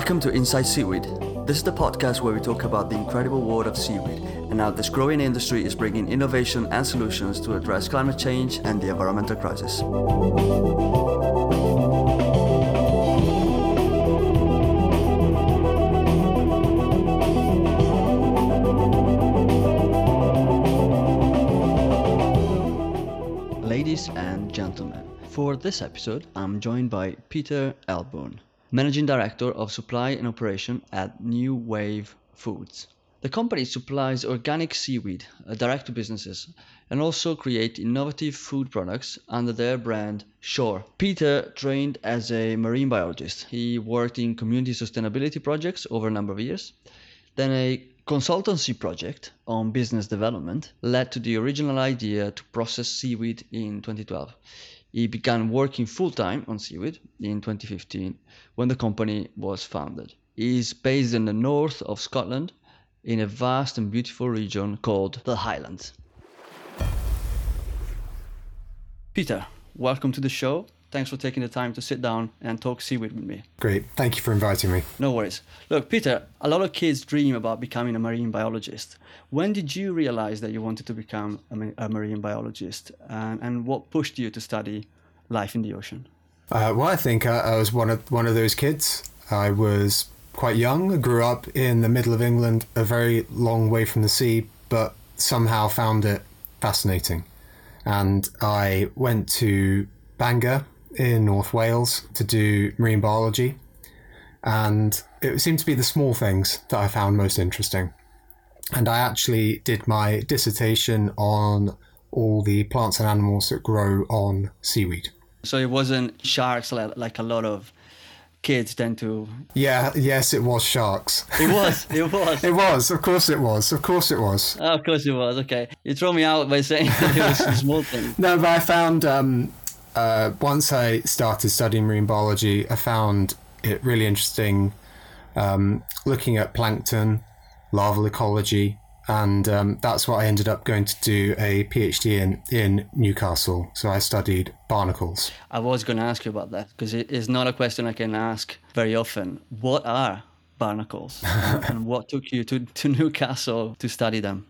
Welcome to Inside Seaweed. This is the podcast where we talk about the incredible world of seaweed and how this growing industry is bringing innovation and solutions to address climate change and the environmental crisis. Ladies and gentlemen, for this episode, I'm joined by Peter Elbourne, Managing Director of Supply and Operation at New Wave Foods. The company supplies organic seaweed direct to businesses and also create innovative food products under their brand SHORE. Peter trained as a marine biologist. He worked in community sustainability projects over a number of years. Then a consultancy project on business development led to the original idea to process seaweed in 2012. He began working full-time on seaweed in 2015 when the company was founded. He is based in the north of Scotland in a vast and beautiful region called the Highlands. Peter, welcome to the show. Thanks for taking the time to sit down and talk seaweed with me. Great. Thank you for inviting me. No worries. Look, Peter, a lot of kids dream about becoming a marine biologist. When did you realize that you wanted to become a marine biologist? And what pushed you to study life in the ocean? Well, I think I was one of those kids. I was quite young. I grew up in the middle of England, a very long way from the sea, but somehow found it fascinating. And I went to Bangor in North Wales to do marine biology, and it seemed to be the small things that I found most interesting. And I actually did my dissertation on all the plants and animals that grow on seaweed. So it wasn't sharks like a lot of kids tend to... Yes, it was sharks. It was. Of course it was. Okay. You throw me out by saying it was a small thing. No, but I found... once I started studying marine biology, I found it really interesting looking at plankton, larval ecology, and that's what I ended up going to do a PhD in Newcastle. So I studied barnacles. I was going to ask you about that because it is not a question I can ask very often. What are barnacles and what took you to Newcastle to study them?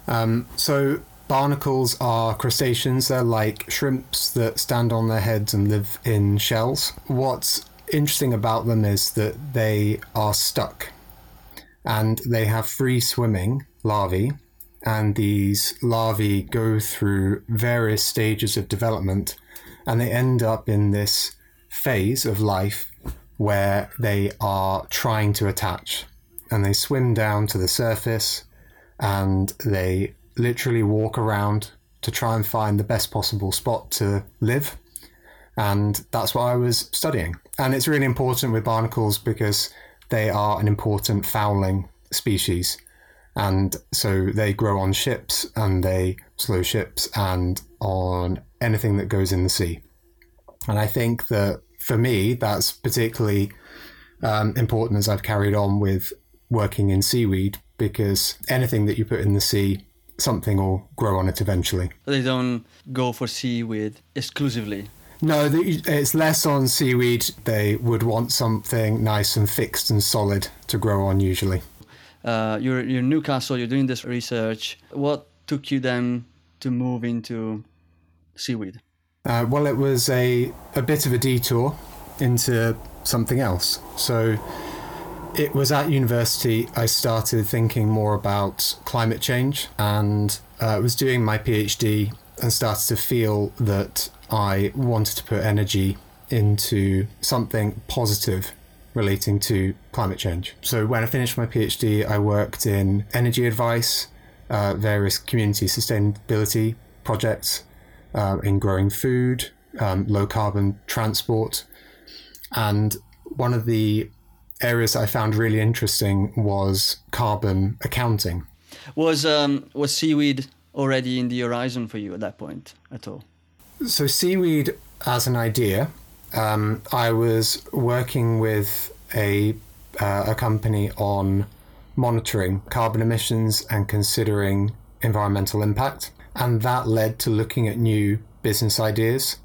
Barnacles are crustaceans. They're like shrimps that stand on their heads and live in shells. What's interesting about them is that they are stuck and they have free swimming larvae, and these larvae go through various stages of development and they end up in this phase of life where they are trying to attach, and they swim down to the surface and they literally walk around to try and find the best possible spot to live. And that's what I was studying. And it's really important with barnacles because they are an important fouling species. And so they grow on ships and they slow ships and on anything that goes in the sea. And I think that for me, that's particularly important as I've carried on with working in seaweed, because anything that you put in the sea, something will grow on it eventually. They don't go for seaweed exclusively? No, it's less on seaweed. They would want something nice and fixed and solid to grow on usually. You're in Newcastle, you're doing this research. What took you then to move into seaweed? Well, it was a bit of a detour into something else. So it was at university I started thinking more about climate change, and I was doing my PhD and started to feel that I wanted to put energy into something positive relating to climate change. So when I finished my PhD, I worked in energy advice, various community sustainability projects in growing food, low carbon transport. And one of the areas I found really interesting was carbon accounting. Was seaweed already in the horizon for you at that point at all? So seaweed as an idea, I was working with a company on monitoring carbon emissions and considering environmental impact, and that led to looking at new business ideas,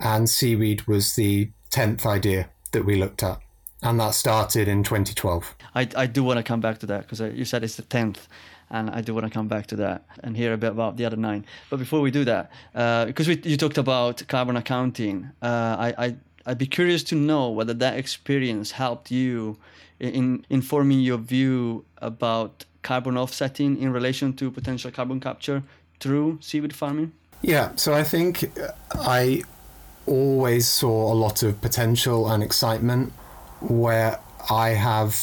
and seaweed was the 10th idea that we looked at. And that started in 2012. I do want to come back to that because you said it's the 10th. And I do want to come back to that and hear a bit about the other 9. But before we do that, because you talked about carbon accounting, I'd be curious to know whether that experience helped you in informing your view about carbon offsetting in relation to potential carbon capture through seaweed farming. Yeah, so I think I always saw a lot of potential and excitement where I have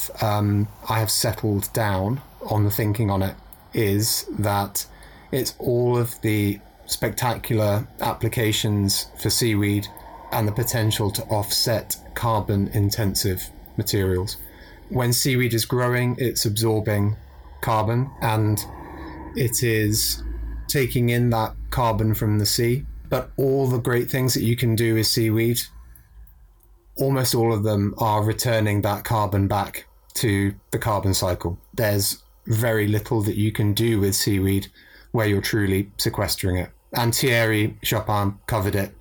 settled down on the thinking on it is that it's all of the spectacular applications for seaweed and the potential to offset carbon intensive materials. When seaweed is growing, it's absorbing carbon and it is taking in that carbon from the sea. But all the great things that you can do with seaweed, almost all of them are returning that carbon back to the carbon cycle. There's very little that you can do with seaweed where you're truly sequestering it. And Thierry Chopin covered it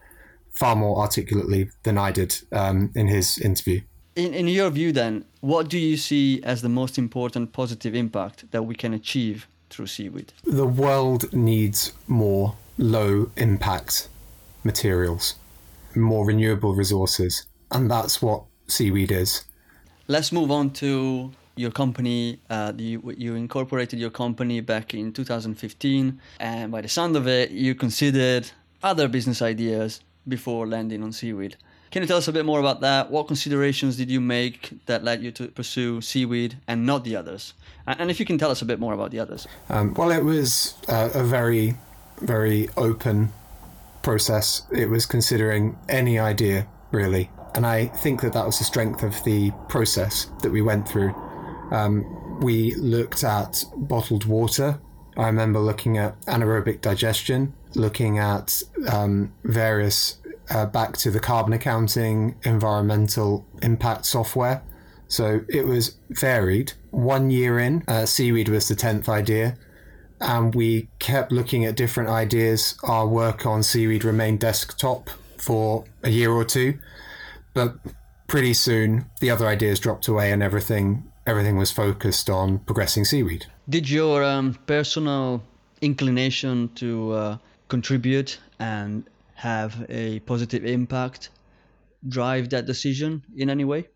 far more articulately than I did in his interview. In your view then, what do you see as the most important positive impact that we can achieve through seaweed? The world needs more low impact materials, more renewable resources, and that's what seaweed is. Let's move on to your company. You incorporated your company back in 2015, and by the sound of it, you considered other business ideas before landing on seaweed. Can you tell us a bit more about that? What considerations did you make that led you to pursue seaweed and not the others? And if you can tell us a bit more about the others. Well, it was a very, very open process. It was considering any idea, really. And I think that was the strength of the process that we went through. We looked at bottled water. I remember looking at anaerobic digestion, looking at various back to the carbon accounting, environmental impact software. So it was varied. 1 year in, seaweed was the 10th idea. And we kept looking at different ideas. Our work on seaweed remained desktop for a year or two. But pretty soon, the other ideas dropped away and everything was focused on progressing seaweed. Did your personal inclination to contribute and have a positive impact drive that decision in any way?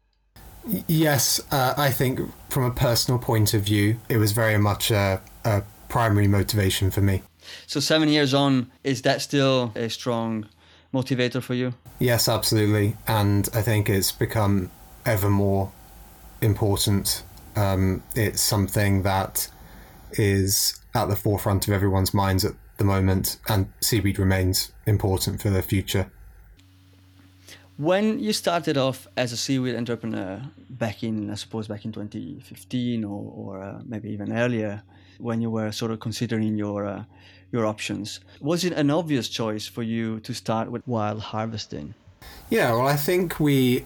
Yes, I think from a personal point of view, it was very much a primary motivation for me. So 7 years on, is that still a strong motivator for you? Yes, absolutely. And I think it's become ever more important. It's something that is at the forefront of everyone's minds at the moment, and seaweed remains important for the future. When you started off as a seaweed entrepreneur back in 2015 or maybe even earlier, when you were sort of considering your options, was it an obvious choice for you to start with wild harvesting? Yeah, well, I think we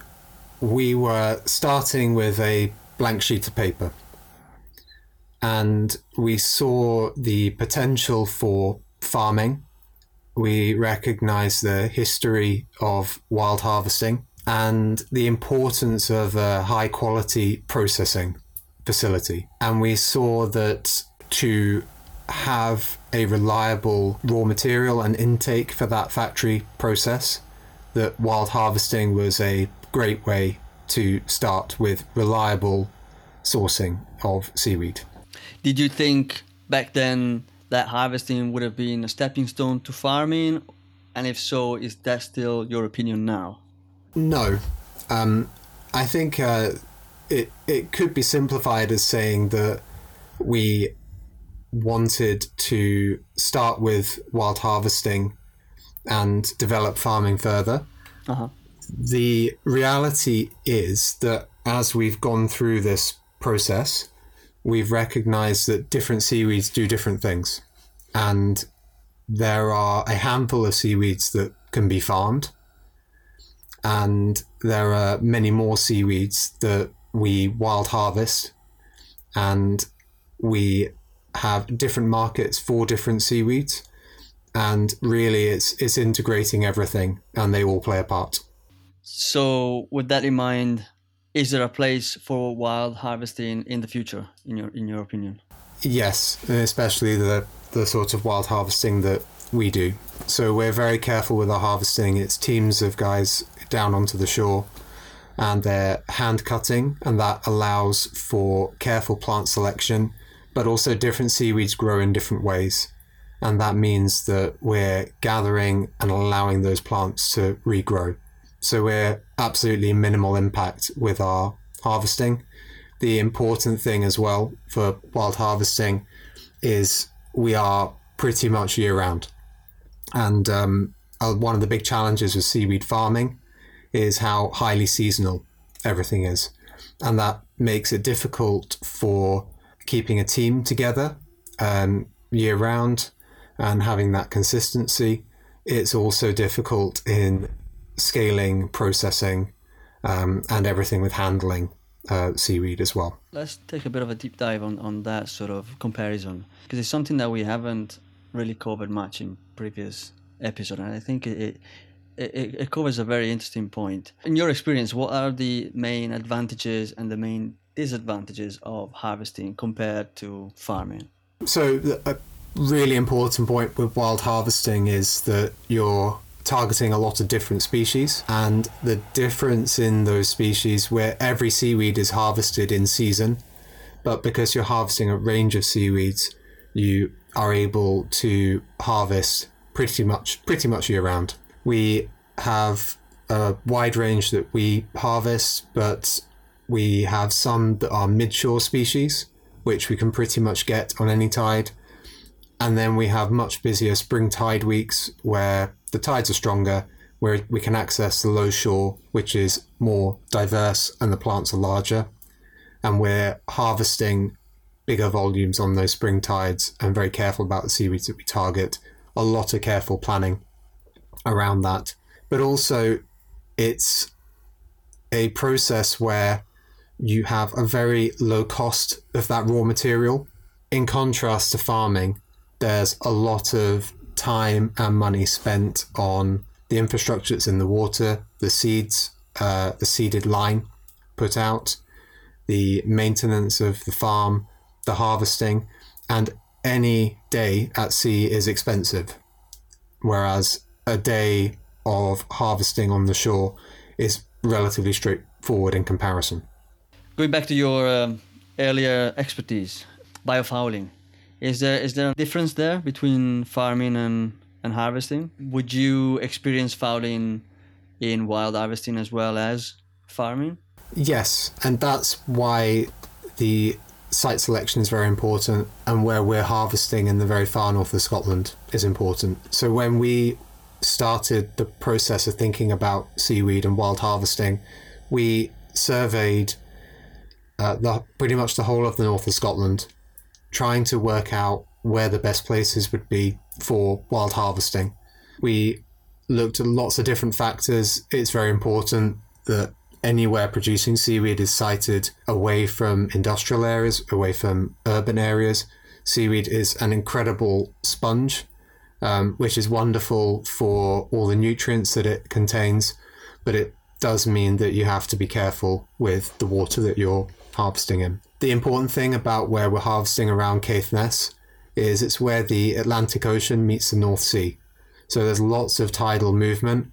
were starting with a blank sheet of paper, and we saw the potential for farming. We recognized the history of wild harvesting and the importance of a high quality processing facility. And we saw that to have a reliable raw material and intake for that factory process, that wild harvesting was a great way to start with reliable sourcing of seaweed. Did you think back then that harvesting would have been a stepping stone to farming? And if so, is that still your opinion now? No. I think it could be simplified as saying that we wanted to start with wild harvesting and develop farming further. Uh-huh. The reality is that as we've gone through this process, we've recognized that different seaweeds do different things. And there are a handful of seaweeds that can be farmed. And there are many more seaweeds that we wild harvest. And we have different markets for different seaweeds. And really, it's integrating everything, and they all play a part. So with that in mind, is there a place for wild harvesting in the future, in your opinion? Yes, especially the sort of wild harvesting that we do. So we're very careful with our harvesting. It's teams of guys down onto the shore, and they're hand cutting, and that allows for careful plant selection, but also different seaweeds grow in different ways. And that means that we're gathering and allowing those plants to regrow. So we're absolutely minimal impact with our harvesting. The important thing as well for wild harvesting is we are pretty much year-round. And one of the big challenges with seaweed farming is how highly seasonal everything is. And that makes it difficult for keeping a team together year-round and having that consistency. It's also difficult in scaling, processing, and everything with handling seaweed as well. Let's take a bit of a deep dive on that sort of comparison, because it's something that we haven't really covered much in previous episodes, and I think it covers a very interesting point. In your experience, what are the main advantages and the main disadvantages of harvesting compared to farming? So a really important point with wild harvesting is that you're targeting a lot of different species, and the difference in those species, where every seaweed is harvested in season, but because you're harvesting a range of seaweeds, you are able to harvest pretty much year round. We have a wide range that we harvest, but we have some that are mid-shore species, which we can pretty much get on any tide. And then we have much busier spring tide weeks where the tides are stronger, where we can access the low shore, which is more diverse and the plants are larger. And we're harvesting bigger volumes on those spring tides and very careful about the seaweeds that we target. A lot of careful planning around that. But also it's a process where you have a very low cost of that raw material. In contrast to farming, there's a lot of time and money spent on the infrastructure that's in the water, the seeds, the seeded line put out, the maintenance of the farm, the harvesting, and any day at sea is expensive, whereas a day of harvesting on the shore is relatively straightforward in comparison. Going back to your earlier expertise, biofouling, is there a difference there between farming and harvesting? Would you experience fouling in wild harvesting as well as farming? Yes, and that's why the site selection is very important, and where we're harvesting in the very far north of Scotland is important. So when we started the process of thinking about seaweed and wild harvesting, we surveyed pretty much the whole of the north of Scotland, trying to work out where the best places would be for wild harvesting. We looked at lots of different factors. It's very important that anywhere producing seaweed is sited away from industrial areas, away from urban areas. Seaweed is an incredible sponge, which is wonderful for all the nutrients that it contains, but it does mean that you have to be careful with the water that you're harvesting in. The important thing about where we're harvesting around Caithness is it's where the Atlantic Ocean meets the North Sea. So there's lots of tidal movement,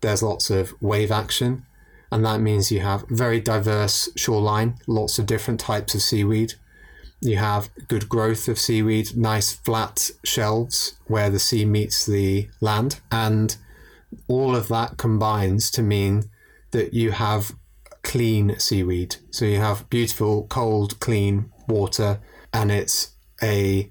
there's lots of wave action, and that means you have very diverse shoreline, lots of different types of seaweed. You have good growth of seaweed, nice flat shelves where the sea meets the land, and all of that combines to mean that you have clean seaweed. So you have beautiful, cold, clean water, and it's a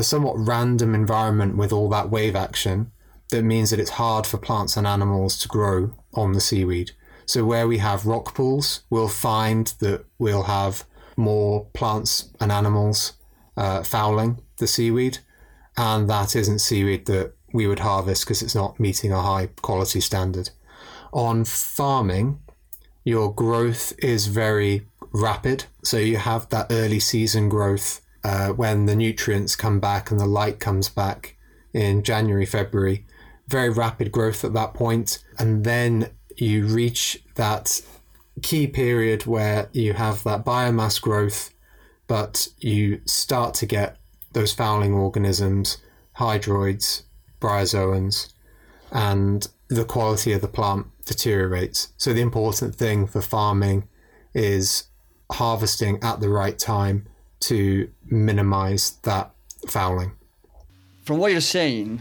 somewhat random environment with all that wave action that means that it's hard for plants and animals to grow on the seaweed. So where we have rock pools, we'll find that we'll have more plants and animals fouling the seaweed, and that isn't seaweed that we would harvest because it's not meeting a high quality standard. On farming, your growth is very rapid, so you have that early season growth when the nutrients come back and the light comes back in January, February. Very rapid growth at that point, and then you reach that key period where you have that biomass growth, but you start to get those fouling organisms, hydroids, bryozoans, and the quality of the plant deteriorates. So the important thing for farming is harvesting at the right time to minimise that fouling. From what you're saying,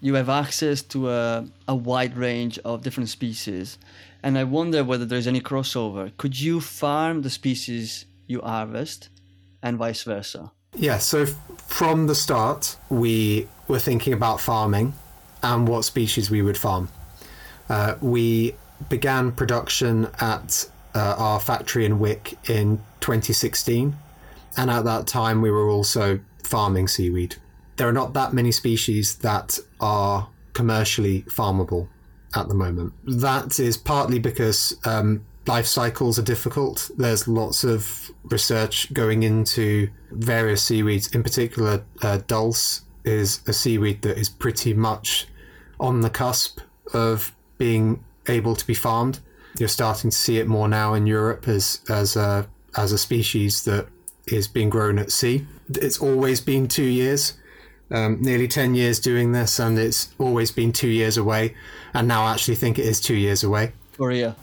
you have access to a wide range of different species, and I wonder whether there's any crossover. Could you farm the species you harvest and vice versa? Yeah, so from the start, we were thinking about farming and what species we would farm. We began production at our factory in Wick in 2016, and at that time we were also farming seaweed. There are not that many species that are commercially farmable at the moment. That is partly because life cycles are difficult. There's lots of research going into various seaweeds, in particular dulse is a seaweed that is pretty much on the cusp of being able to be farmed. You're starting to see it more now in Europe as a species that is being grown at sea. It's always been 2 years, nearly 10 years doing this, and it's always been 2 years away, and now I actually think it is 2 years away. For real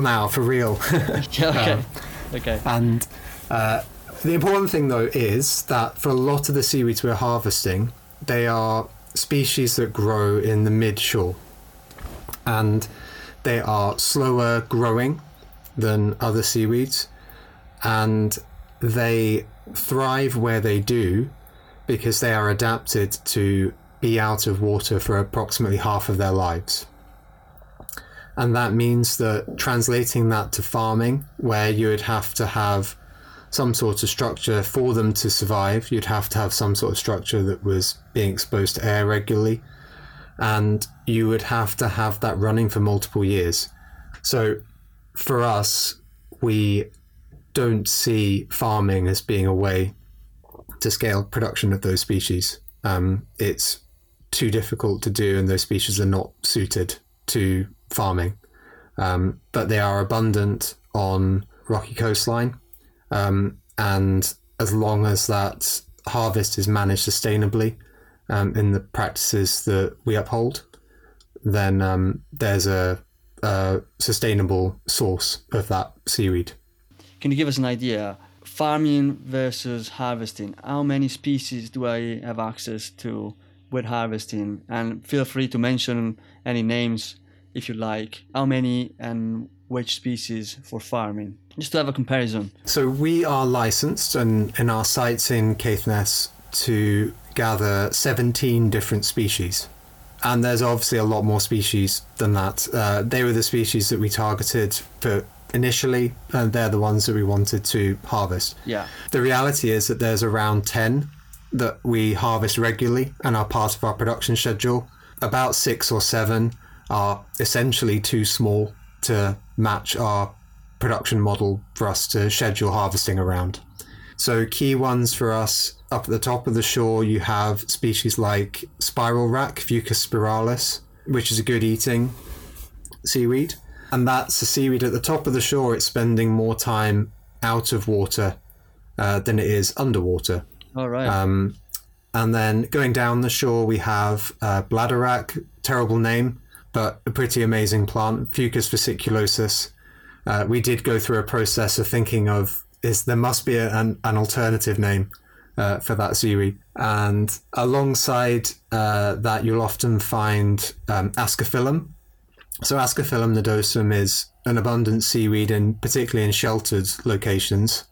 now. Okay. And the important thing, though, is that for a lot of the seaweeds we're harvesting, they are species that grow in the mid-shore. And they are slower growing than other seaweeds. And they thrive where they do because they are adapted to be out of water for approximately half of their lives. And that means that translating that to farming, where you would have to have some sort of structure for them to survive, you'd have to have some sort of structure that was being exposed to air regularly, and you would have to have that running for multiple years. So for us, we don't see farming as being a way to scale production of those species. It's too difficult to do, and those species are not suited to farming. But they are abundant on rocky coastline. And as long as that harvest is managed sustainably in the practices that we uphold, then there's a sustainable source of that seaweed. Can you give us an idea? Farming versus harvesting. How many species do I have access to with harvesting? And feel free to mention any names if you like. How many and which species for farming? Just to have a comparison. So we are licensed and in our sites in Caithness to gather 17 different species. And there's obviously a lot more species than that. They were the species that we targeted for initially, and they're the ones that we wanted to harvest. Yeah. The reality is that there's around 10 that we harvest regularly and are part of our production schedule. About 6 or 7 are essentially too small to match our production model for us to schedule harvesting around. So key ones for us, up at the top of the shore, you have species like spiral wrack, Fucus spiralis, which is a good eating seaweed. And that's a seaweed at the top of the shore. It's spending more time out of water than it is underwater. All right. And then going down the shore, we have bladder wrack, terrible name, but a pretty amazing plant, Fucus vesiculosus. We did go through a process of thinking of there must be an alternative name for that seaweed. And alongside that, you'll often find Ascophyllum. So Ascophyllum nodosum is an abundant seaweed, particularly in sheltered locations.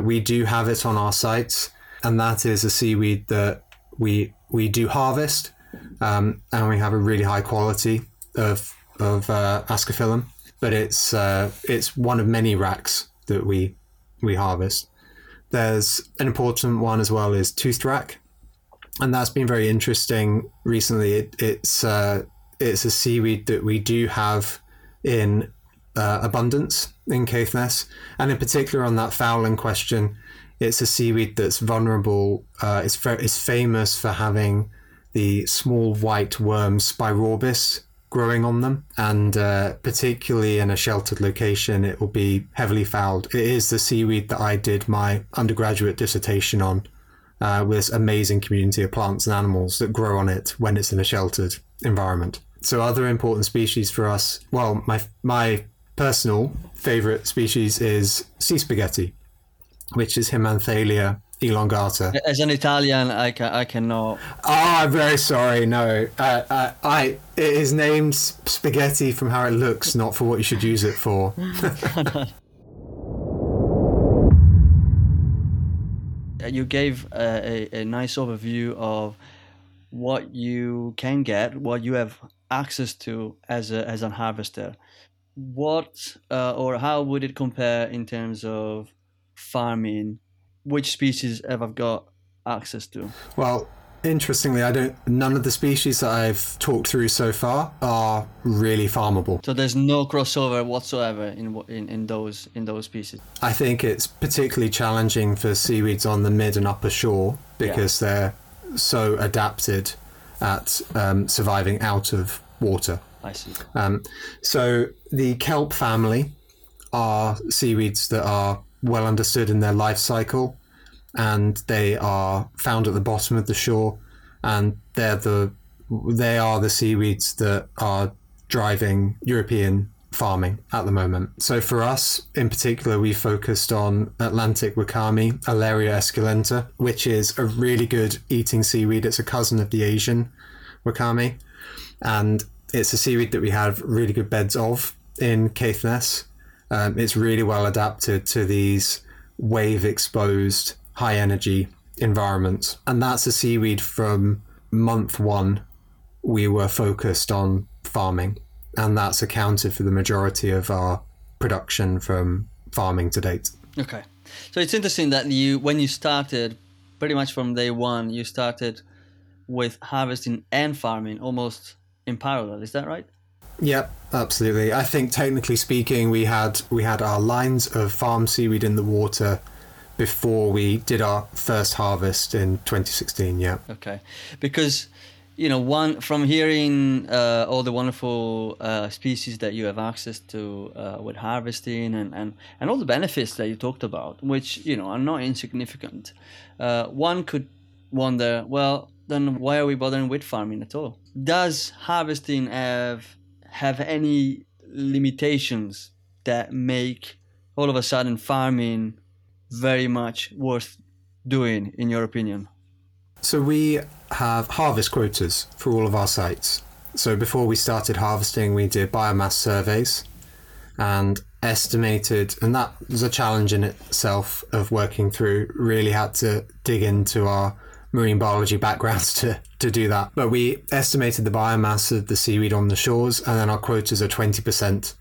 We do have it on our sites, and that is a seaweed that we do harvest. And we have a really high quality of Ascophyllum, but it's one of many racks that we harvest. There's an important one as well is toothed rack, and that's been very interesting recently. It's a seaweed that we do have in abundance in Caithness, and in particular on that fouling question, it's a seaweed that's vulnerable. It's famous for having the small white worm Spirorbis growing on them, and particularly in a sheltered location, it will be heavily fouled. It is the seaweed that I did my undergraduate dissertation on, with this amazing community of plants and animals that grow on it when it's in a sheltered environment. So other important species for us, well, my personal favourite species is sea spaghetti, which is Himanthalia Elongata. As an Italian, I cannot. Oh, I'm very sorry. No, it is named spaghetti from how it looks, not for what you should use it for. You gave a nice overview of what you can get, what you have access to as an harvester. What or how would it compare in terms of farming? Which species have I got access to? Well, interestingly, none of the species that I've talked through so far are really farmable. So there's no crossover whatsoever in those species. I think it's particularly challenging for seaweeds on the mid and upper shore because they're so adapted at surviving out of water. I see. So the kelp family are seaweeds that are well understood in their life cycle, and they are found at the bottom of the shore, and they are the seaweeds that are driving European farming at the moment. So for us in particular, we focused on Atlantic wakame, Alaria esculenta, which is a really good eating seaweed. It's a cousin of the Asian wakame, and it's a seaweed that we have really good beds of in Caithness. It's really well adapted to these wave-exposed, high-energy environments. And that's a seaweed from month one we were focused on farming, and that's accounted for the majority of our production from farming to date. Okay. So it's interesting that when you started, pretty much from day one, you started with harvesting and farming almost in parallel. Is that right? Yep, absolutely. I think technically speaking, we had our lines of farm seaweed in the water before we did our first harvest in 2016. Yeah. Okay, because from hearing all the wonderful species that you have access to with harvesting and all the benefits that you talked about, which are not insignificant, one could wonder, well, then why are we bothering with farming at all? Does harvesting have any limitations that make all of a sudden farming very much worth doing, in your opinion? So we have harvest quotas for all of our sites. So before we started harvesting, we did biomass surveys and estimated, and that was a challenge in itself of working through, really had to dig into our marine biology backgrounds to do that. But we estimated the biomass of the seaweed on the shores, and then our quotas are 20%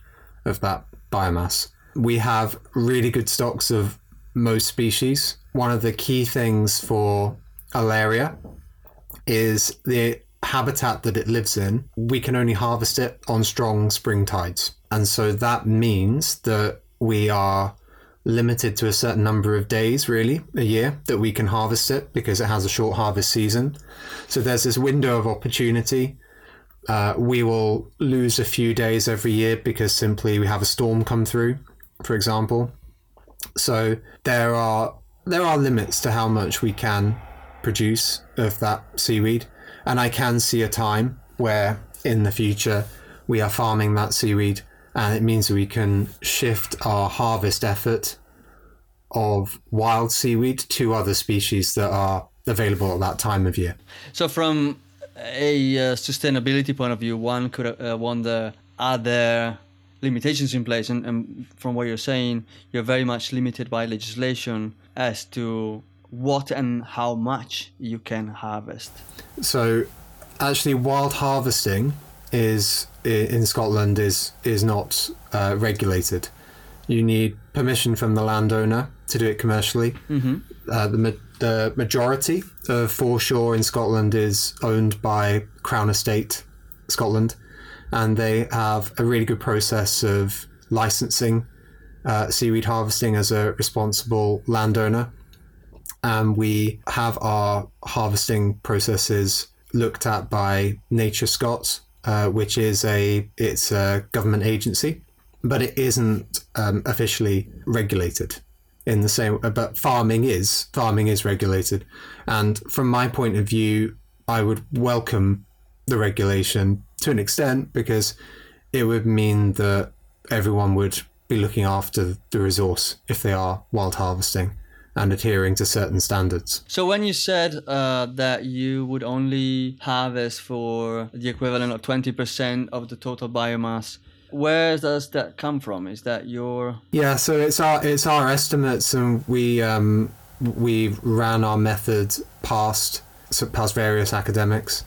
of that biomass. We have really good stocks of most species. One of the key things for Alaria is the habitat that it lives in. We can only harvest it on strong spring tides. And so that means that we are limited to a certain number of days, really, a year, that we can harvest it, because it has a short harvest season. So there's this window of opportunity. We will lose a few days every year because simply we have a storm come through, for example. So there are limits to how much we can produce of that seaweed. And I can see a time where in the future we are farming that seaweed, and it means we can shift our harvest effort of wild seaweed to other species that are available at that time of year. So from a sustainability point of view, one could wonder, are there limitations in place? And from what you're saying, you're very much limited by legislation as to what and how much you can harvest. So actually wild harvesting in Scotland is not regulated. You need permission from the landowner to do it commercially. Mm-hmm. The majority of foreshore in Scotland is owned by Crown Estate Scotland, and they have a really good process of licensing seaweed harvesting as a responsible landowner. And we have our harvesting processes looked at by NatureScot, which is a government agency, but it isn't officially regulated in the same. But farming is regulated, and from my point of view, I would welcome the regulation to an extent because it would mean that everyone would be looking after the resource if they are wild harvesting and adhering to certain standards. So when you said that you would only harvest for the equivalent of 20% of the total biomass, where does that come from? Is that your... Yeah, so it's our estimates, and we ran our method past various academics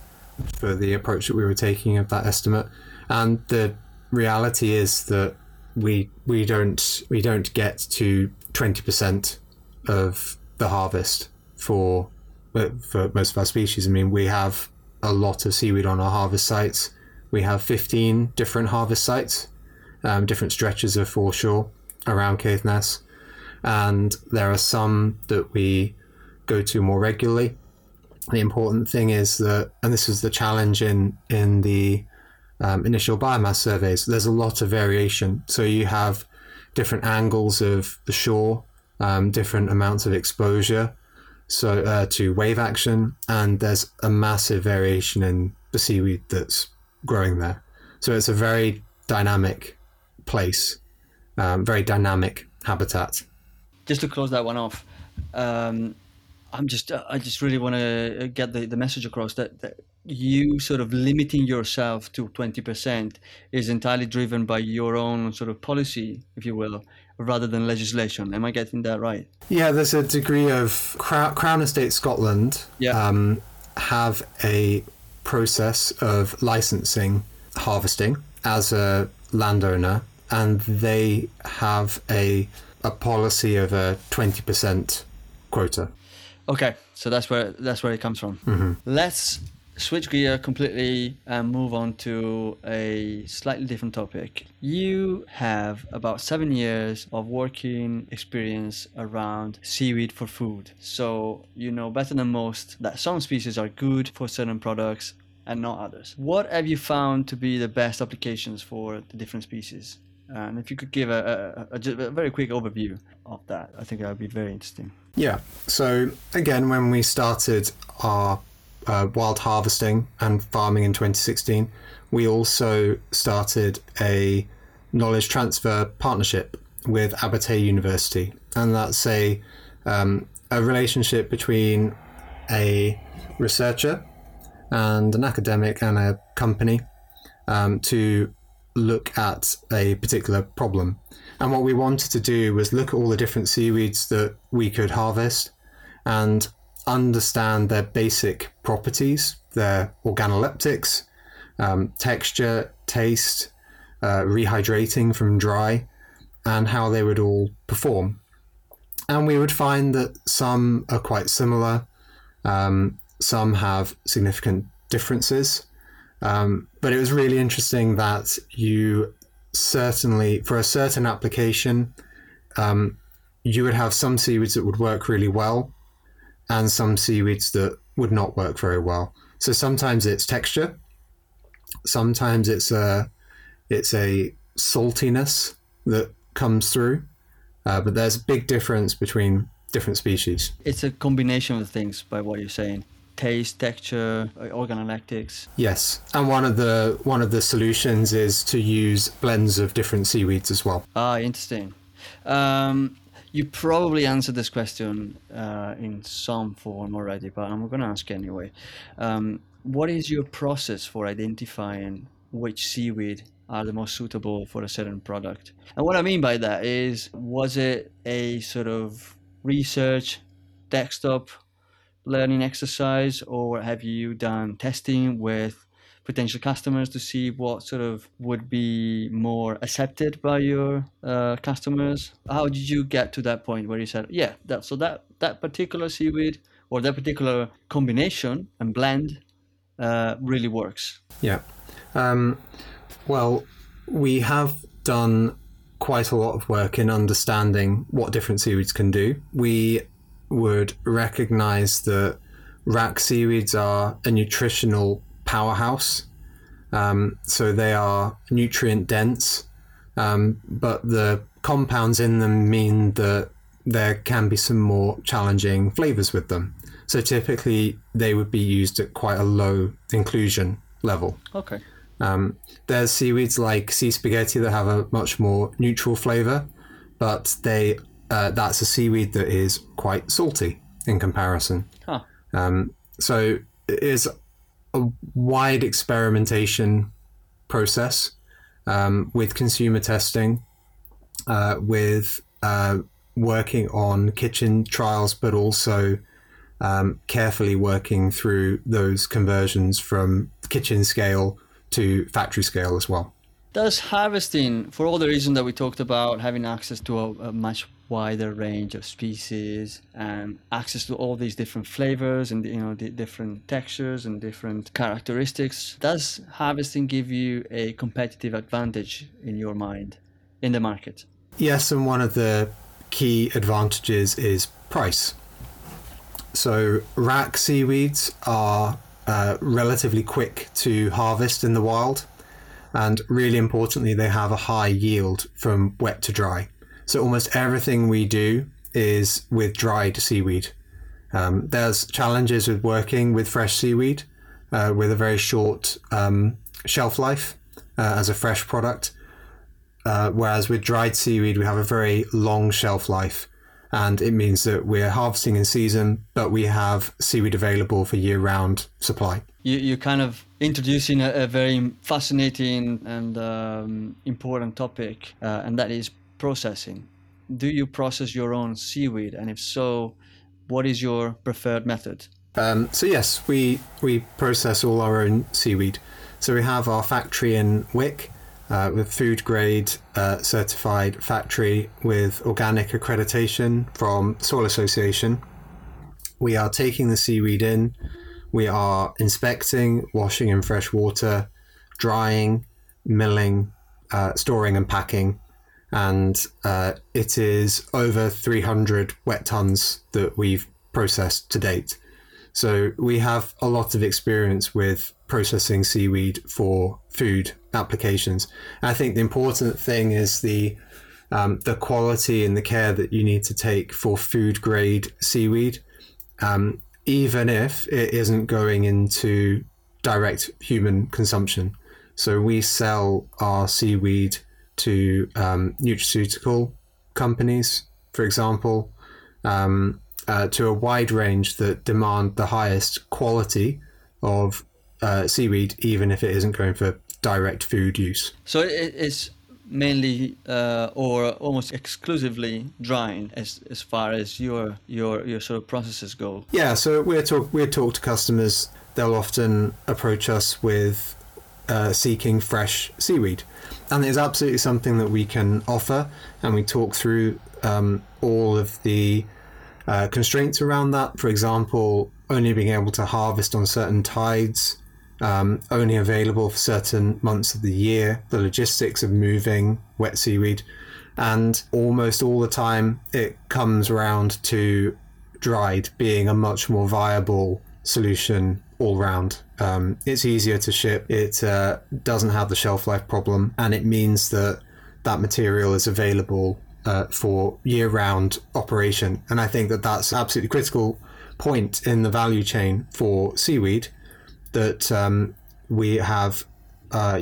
for the approach that we were taking of that estimate. And the reality is that we don't get to 20% of the harvest for most of our species. I mean, we have a lot of seaweed on our harvest sites. We have 15 different harvest sites, different stretches of foreshore around Caithness, and there are some that we go to more regularly. The important thing is that, and this is the challenge in the initial biomass surveys, there's a lot of variation. So you have different angles of the shore, different amounts of exposure to wave action, and there's a massive variation in the seaweed that's growing there. So it's a very dynamic place, very dynamic habitat. Just to close that one off, I just really want to get the message across that you sort of limiting yourself to 20% is entirely driven by your own sort of policy, if you will, rather than legislation. Am I getting that right? Yeah, there's a degree of Crown Estate Scotland have a process of licensing harvesting as a landowner, and they have a policy of a 20% quota. Okay, so that's where it comes from. Mm-hmm. Let's switch gear completely and move on to a slightly different topic. You have about 7 years of working experience around seaweed for food. So you know better than most that some species are good for certain products and not others. What have you found to be the best applications for the different species? And if you could give a very quick overview of that, I think that would be very interesting. Yeah. So again, when we started our wild harvesting and farming in 2016, we also started a knowledge transfer partnership with Abertay University. And that's a relationship between a researcher and an academic and a company to look at a particular problem. And what we wanted to do was look at all the different seaweeds that we could harvest and understand their basic properties, their organoleptics, texture, taste, rehydrating from dry, and how they would all perform. And we would find that some are quite similar, some have significant differences. But it was really interesting that you certainly, for a certain application, you would have some seaweeds that would work really well and some seaweeds that would not work very well. So sometimes it's texture, sometimes it's a saltiness that comes through, but there's a big difference between different species. It's a combination of things by what you're saying. Taste, texture, organoleptics. Yes, and one of the solutions is to use blends of different seaweeds as well. Ah, interesting. You probably answered this question in some form already, but I'm going to ask anyway. What is your process for identifying which seaweed are the most suitable for a certain product? And what I mean by that is, was it a sort of research desktop learning exercise, or have you done testing with potential customers to see what sort of would be more accepted by your customers? How did you get to that point where you said, yeah, that particular seaweed or that particular combination and blend really works? Yeah. Well, we have done quite a lot of work in understanding what different seaweeds can do. We would recognize that rack seaweeds are a nutritional powerhouse. So they are nutrient dense, but the compounds in them mean that there can be some more challenging flavors with them. So typically they would be used at quite a low inclusion level. Okay. There's seaweeds like sea spaghetti that have a much more neutral flavor, but they that's a seaweed that is quite salty in comparison. Huh. So it is a wide experimentation process with consumer testing, with working on kitchen trials, but also carefully working through those conversions from kitchen scale to factory scale as well. Does harvesting, for all the reasons that we talked about, having access to a much wider range of species and access to all these different flavors and, you know, the different textures and different characteristics, does harvesting give you a competitive advantage in your mind in the market? Yes, and one of the key advantages is price. So rack seaweeds are relatively quick to harvest in the wild. And really importantly, they have a high yield from wet to dry. So almost everything we do is with dried seaweed. There's challenges with working with fresh seaweed with a very short shelf life as a fresh product. Whereas with dried seaweed, we have a very long shelf life. And it means that we're harvesting in season, but we have seaweed available for year-round supply. You're kind of introducing a very fascinating and important topic, and that is processing. Do you process your own seaweed? And if so, what is your preferred method? So yes, we process all our own seaweed. So we have our factory in Wick, with food grade certified factory with organic accreditation from Soil Association. We are taking the seaweed in, we are inspecting, washing in fresh water, drying, milling, storing and packing, and it is over 300 wet tons that we've processed to date. So we have a lot of experience with processing seaweed for food applications. And I think the important thing is the quality and the care that you need to take for food grade seaweed, even if it isn't going into direct human consumption. So we sell our seaweed to nutraceutical companies, for example, to a wide range that demand the highest quality of seaweed, even if it isn't going for direct food use. So it's mainly or almost exclusively drying as far as your sort of processes go. Yeah, so we talk to customers. They'll often approach us with seeking fresh seaweed, and it's absolutely something that we can offer. And we talk through all of the constraints around that. For example, only being able to harvest on certain tides. Only available for certain months of the year, the logistics of moving wet seaweed, and almost all the time it comes round to dried being a much more viable solution all round. It's easier to ship, it doesn't have the shelf life problem, and it means that material is available for year-round operation. And I think that's absolutely critical point in the value chain for seaweed, that we have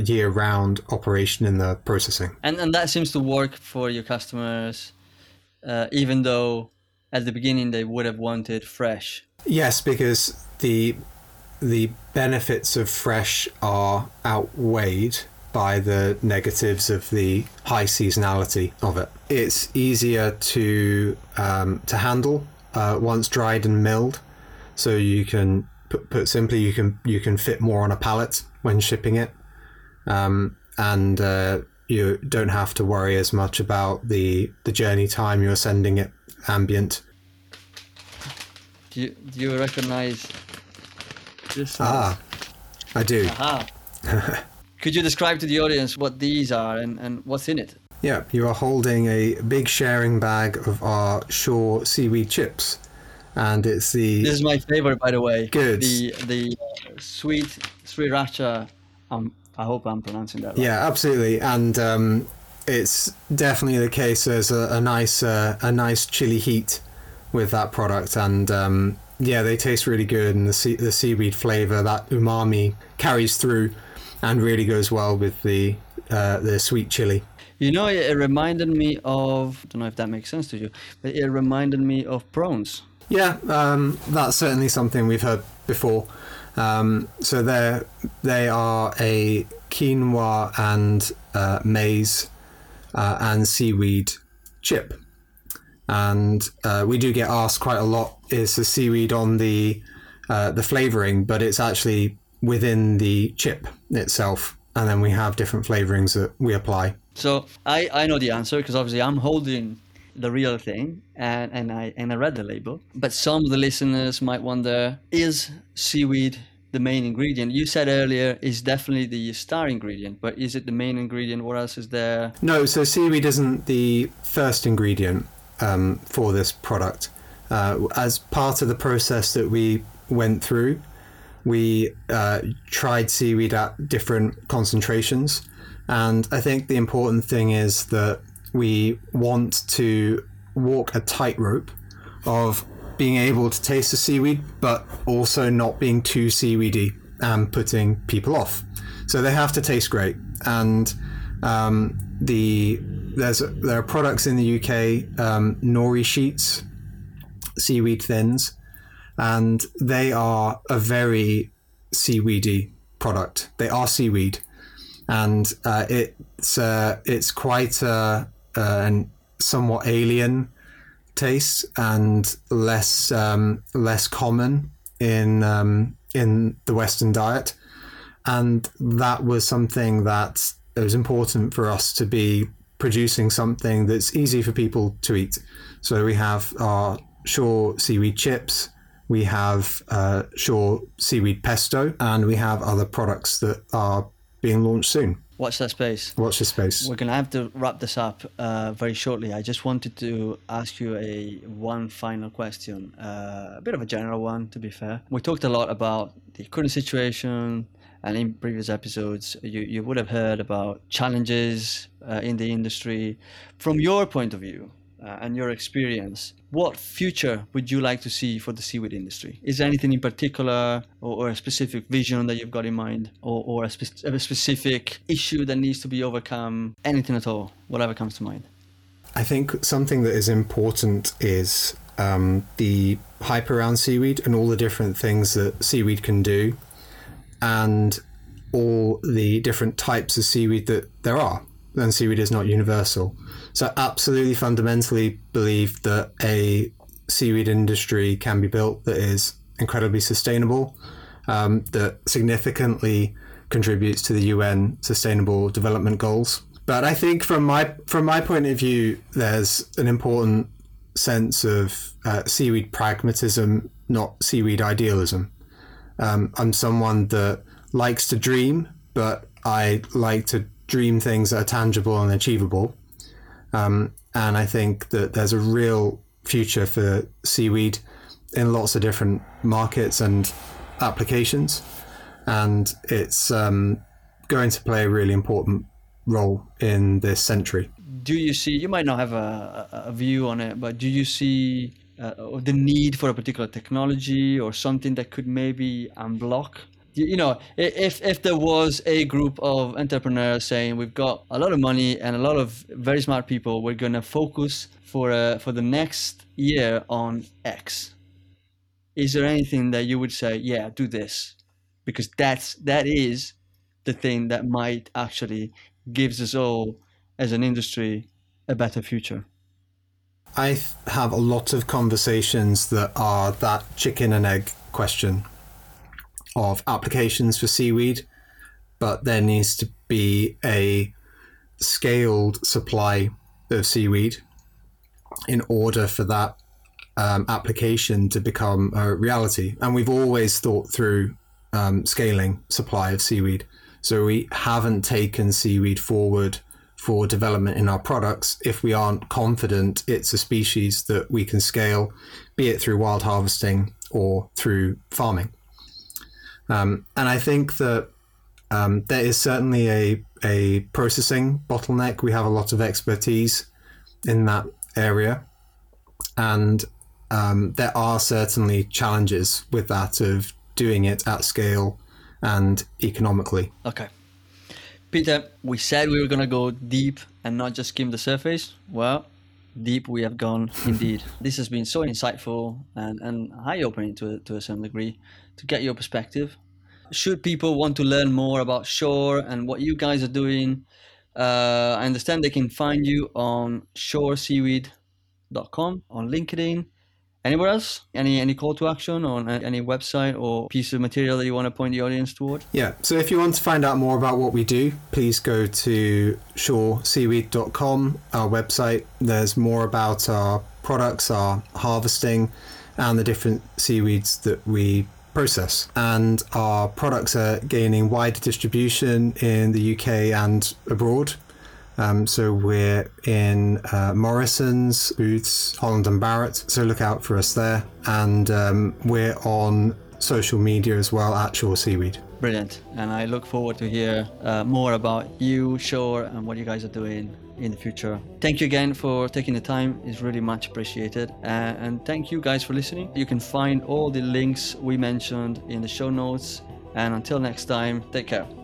year-round operation in the processing. And that seems to work for your customers, even though at the beginning they would have wanted fresh. Yes, because the benefits of fresh are outweighed by the negatives of the high seasonality of it. It's easier to handle once dried and milled, so you can... Put simply, you can fit more on a pallet when shipping it, and you don't have to worry as much about the journey time. You're sending it ambient. Do you recognize this? Ah, I do. Aha. Could you describe to the audience what these are and what's in it? Yeah, you are holding a big sharing bag of our Shore seaweed chips. And it's This is my favorite, by the way. Good. The sweet sriracha I hope I'm pronouncing that right. Yeah, absolutely. And it's definitely the case. There's a nice chili heat with that product, and yeah, they taste really good, and the seaweed flavor, that umami, carries through and really goes well with the sweet chili. You know, it reminded me of, I don't know if that makes sense to you, but it reminded me of prawns. Yeah, that's certainly something we've heard before. So they are a quinoa and maize and seaweed chip. And we do get asked quite a lot, is the seaweed on the flavoring? But it's actually within the chip itself. And then we have different flavorings that we apply. So I know the answer, because obviously I'm holding the real thing, and I read the label. But some of the listeners might wonder, is seaweed the main ingredient? You said earlier it's definitely the star ingredient, but is it the main ingredient? What else is there? No, so seaweed isn't the first ingredient for this product. As part of the process that we went through, we tried seaweed at different concentrations. And I think the important thing is that we want to walk a tightrope of being able to taste the seaweed, but also not being too seaweedy and putting people off. So they have to taste great. And there are products in the UK, nori sheets, seaweed thins, and they are a very seaweedy product. They are seaweed, and it's quite a somewhat alien taste, and less common in the Western diet. And that was something that it was important for us to be producing something that's easy for people to eat. So we have our Shore seaweed chips, we have Shore seaweed pesto, and we have other products that are being launched soon. Watch that space. Watch the space. We're going to have to wrap this up very shortly. I just wanted to ask you one final question, a bit of a general one, to be fair. We talked a lot about the current situation, and in previous episodes, you would have heard about challenges in the industry. From your point of view and your experience, what future would you like to see for the seaweed industry? Is there anything in particular, or a specific vision that you've got in mind, or a specific issue that needs to be overcome? Anything at all, whatever comes to mind. I think something that is important is the hype around seaweed and all the different things that seaweed can do, and all the different types of seaweed that there are. And seaweed is not universal. So I absolutely fundamentally believe that a seaweed industry can be built that is incredibly sustainable, that significantly contributes to the UN Sustainable Development Goals. But I think from my point of view, there's an important sense of seaweed pragmatism, not seaweed idealism. I'm someone that likes to dream, but I like to dream things that are tangible and achievable. And I think that there's a real future for seaweed in lots of different markets and applications. And it's going to play a really important role in this century. Do you see, you might not have a view on it, but do you see the need for a particular technology or something that could maybe unblock? You know, if there was a group of entrepreneurs saying, we've got a lot of money and a lot of very smart people, we're going to focus for the next year on X. Is there anything that you would say, yeah, do this? Because that is the thing that might actually gives us all as an industry a better future. I have a lot of conversations that are that chicken and egg question of applications for seaweed, but there needs to be a scaled supply of seaweed in order for that application to become a reality. And we've always thought through scaling supply of seaweed. So we haven't taken seaweed forward for development in our products if we aren't confident it's a species that we can scale, be it through wild harvesting or through farming. And I think that There is certainly a processing bottleneck. We have a lot of expertise in that area, and there are certainly challenges with that of doing it at scale and economically. Okay. Peter, we said we were going to go deep and not just skim the surface. Well, deep we have gone indeed. This has been so insightful and eye-opening to some degree to get your perspective. Should people want to learn more about SHORE and what you guys are doing, I understand they can find you on shoreseaweed.com, on LinkedIn. Anywhere else? Any call to action on any website or piece of material that you want to point the audience toward? Yeah. So if you want to find out more about what we do, please go to shoreseaweed.com, our website. There's more about our products, our harvesting, and the different seaweeds that we process. And our products are gaining wider distribution in the UK and abroad. So we're in Morrison's, Booths, Holland and Barrett, so look out for us there. And we're on social media as well, at Shore Seaweed. Brilliant. And I look forward to hear more about you, Shore, and what you guys are doing in the future. Thank you again for taking the time. It's really much appreciated. And thank you guys for listening. You can find all the links we mentioned in the show notes. And until next time, take care.